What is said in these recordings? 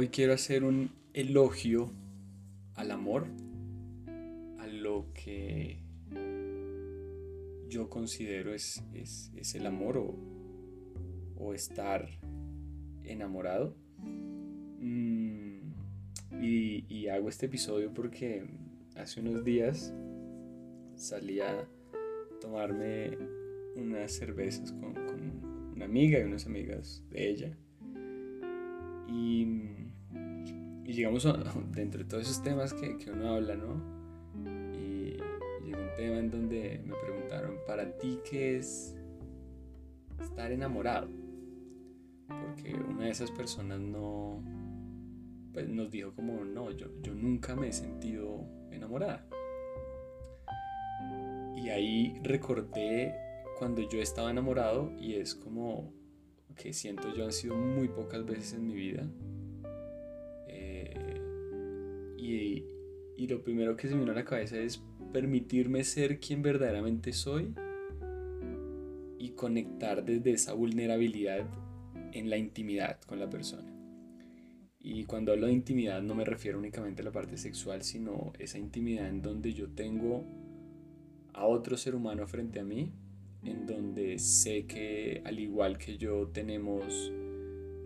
Hoy quiero hacer un elogio al amor, a lo que yo considero es el amor o estar enamorado. Y hago este episodio porque hace unos días salí a tomarme unas cervezas con una amiga y unas amigas de ella. Y llegamos dentro de todos esos temas que uno habla, ¿no? Y llegó un tema en donde me preguntaron, ¿para ti qué es estar enamorado? Porque una de esas personas nos dijo como, no, yo nunca me he sentido enamorada. Y ahí recordé cuando yo estaba enamorado y es como que siento yo han sido muy pocas veces en mi vida. Y lo primero que se me vino a la cabeza es permitirme ser quien verdaderamente soy y conectar desde esa vulnerabilidad en la intimidad con la persona. Y cuando hablo de intimidad no me refiero únicamente a la parte sexual, sino esa intimidad en donde yo tengo a otro ser humano frente a mí, en donde sé que al igual que yo tenemos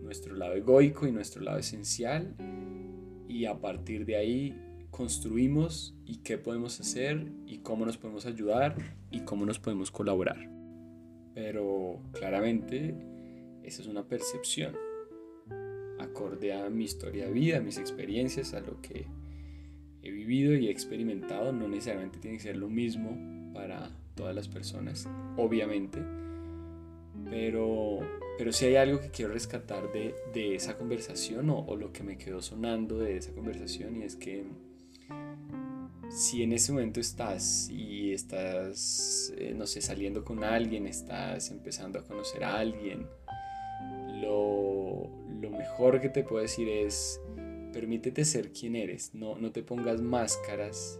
nuestro lado egoico y nuestro lado esencial, y a partir de ahí construimos y qué podemos hacer y cómo nos podemos ayudar y cómo nos podemos colaborar. Pero claramente esa es una percepción acorde a mi historia de vida, a mis experiencias, a lo que he vivido y he experimentado. No necesariamente tiene que ser lo mismo para todas las personas, obviamente, pero si hay algo que quiero rescatar de esa conversación o lo que me quedó sonando de esa conversación, y es que si en ese momento estás saliendo con alguien, estás empezando a conocer a alguien, lo mejor que te puedo decir es permítete ser quien eres, no te pongas máscaras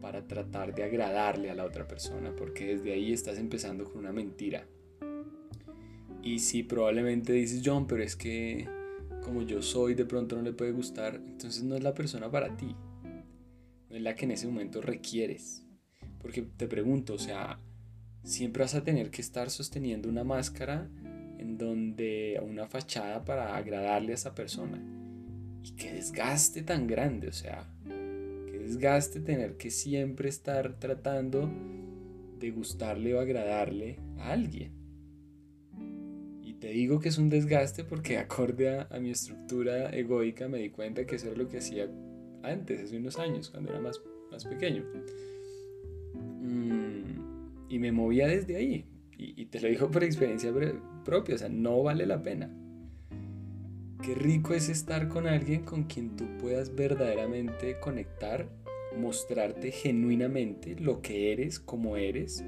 para tratar de agradarle a la otra persona, porque desde ahí estás empezando con una mentira. Y si probablemente dices, John, pero es que como yo soy de pronto no le puede gustar, entonces no es la persona para ti, no es la que en ese momento requieres. Porque te pregunto, o sea, siempre vas a tener que estar sosteniendo una máscara en donde, una fachada para agradarle a esa persona. Y qué desgaste tan grande, o sea, qué desgaste tener que siempre estar tratando de gustarle o agradarle a alguien. Te digo que es un desgaste porque acorde a mi estructura egoica me di cuenta que eso era lo que hacía antes, hace unos años, cuando era más pequeño. Y me movía desde ahí. Y te lo digo por experiencia propia, o sea, no vale la pena. Qué rico es estar con alguien con quien tú puedas verdaderamente conectar, mostrarte genuinamente lo que eres, cómo eres.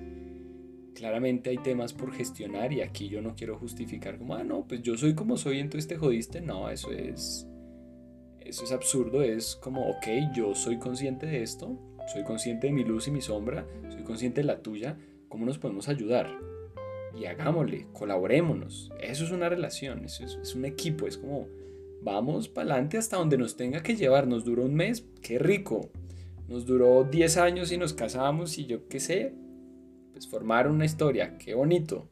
Claramente hay temas por gestionar y aquí yo no quiero justificar como, no, pues yo soy como soy, entonces te jodiste. No, eso es absurdo. Es como, ok, yo soy consciente de esto, soy consciente de mi luz y mi sombra, soy consciente de la tuya, ¿cómo nos podemos ayudar? Y hagámosle, colaborémonos. Eso es una relación, eso es un equipo, es como, vamos para adelante hasta donde nos tenga que llevar. Nos duró un mes, qué rico. Nos duró 10 años y nos casamos y yo qué sé, pues formar una historia, qué bonito.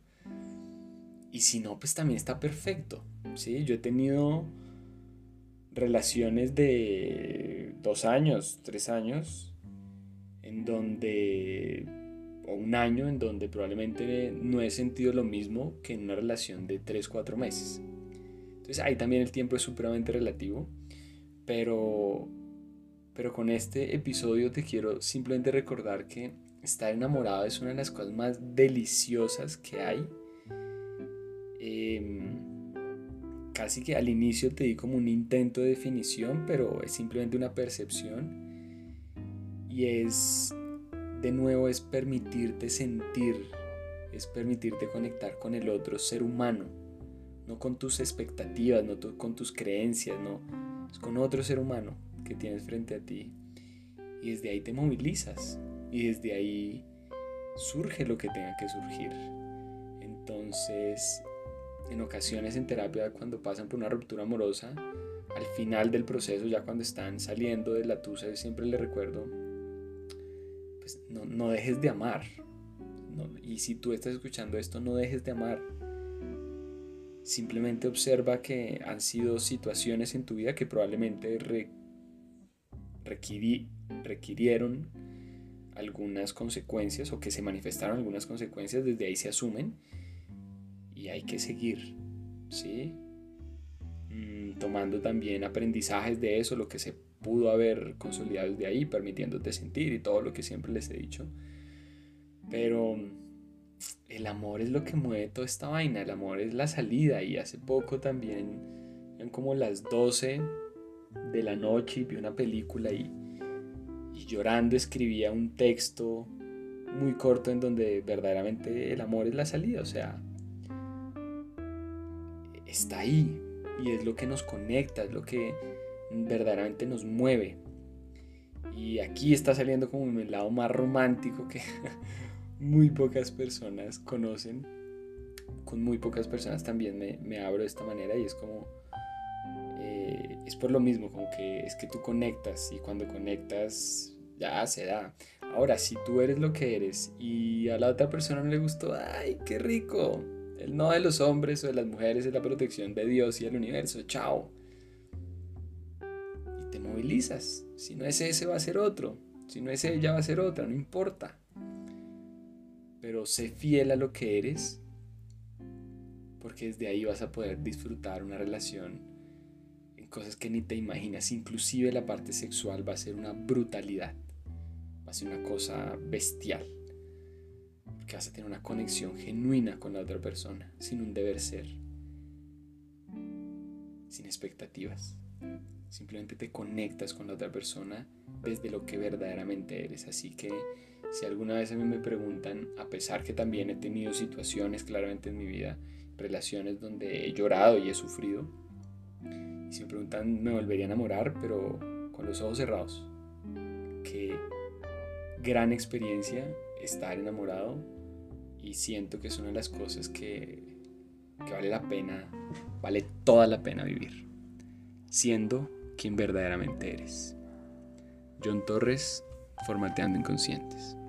Y si no, pues también está perfecto, ¿sí? Yo he tenido relaciones de 2 años, 3 años, en donde, o un año, en donde probablemente no he sentido lo mismo que en una relación de 3-4 meses. Entonces ahí también el tiempo es supremamente relativo, pero con este episodio te quiero simplemente recordar que estar enamorado es una de las cosas más deliciosas que hay. Casi que al inicio te di como un intento de definición, pero es simplemente una percepción. Y es, de nuevo, es permitirte sentir, es permitirte conectar con el otro ser humano. No con tus expectativas, no con tus creencias, no. Es con otro ser humano que tienes frente a ti. Y desde ahí te movilizas. Y desde ahí surge lo que tenga que surgir. Entonces, en ocasiones en terapia, cuando pasan por una ruptura amorosa, al final del proceso, ya cuando están saliendo de la tusa, yo siempre les recuerdo, pues no dejes de amar. No, y si tú estás escuchando esto, no dejes de amar. Simplemente observa que han sido situaciones en tu vida que probablemente requirieron algunas consecuencias, o que se manifestaron algunas consecuencias, desde ahí se asumen y hay que seguir, ¿sí? Tomando también aprendizajes de eso, lo que se pudo haber consolidado desde ahí, permitiéndote sentir y todo lo que siempre les he dicho. Pero el amor es lo que mueve toda esta vaina, el amor es la salida. Y hace poco también, eran como las 12 de la noche y vi una película y llorando escribía un texto muy corto en donde verdaderamente el amor es la salida, o sea, está ahí y es lo que nos conecta, es lo que verdaderamente nos mueve. Y aquí está saliendo como mi lado más romántico que muy pocas personas conocen. Con muy pocas personas también me abro de esta manera, y es como es por lo mismo, como que es que tú conectas, y cuando conectas ya se da. Ahora, si tú eres lo que eres y a la otra persona no le gustó, ¡ay, qué rico! El no de los hombres o de las mujeres es la protección de Dios y el universo, ¡chao! Y te movilizas. Si no es ese, va a ser otro. Si no es ella, va a ser otra, no importa. Pero sé fiel a lo que eres, porque desde ahí vas a poder disfrutar una relación, cosas que ni te imaginas. Inclusive la parte sexual va a ser una brutalidad, va a ser una cosa bestial, porque vas a tener una conexión genuina con la otra persona, sin un deber ser, sin expectativas. Simplemente te conectas con la otra persona desde lo que verdaderamente eres. Así que si alguna vez a mí me preguntan, a pesar que también he tenido situaciones claramente en mi vida, relaciones donde he llorado y he sufrido, si me preguntan, me volvería a enamorar, pero con los ojos cerrados. Qué gran experiencia estar enamorado, y siento que es una de las cosas que vale la pena, vale toda la pena vivir, siendo quien verdaderamente eres. John Torres, formateando inconscientes.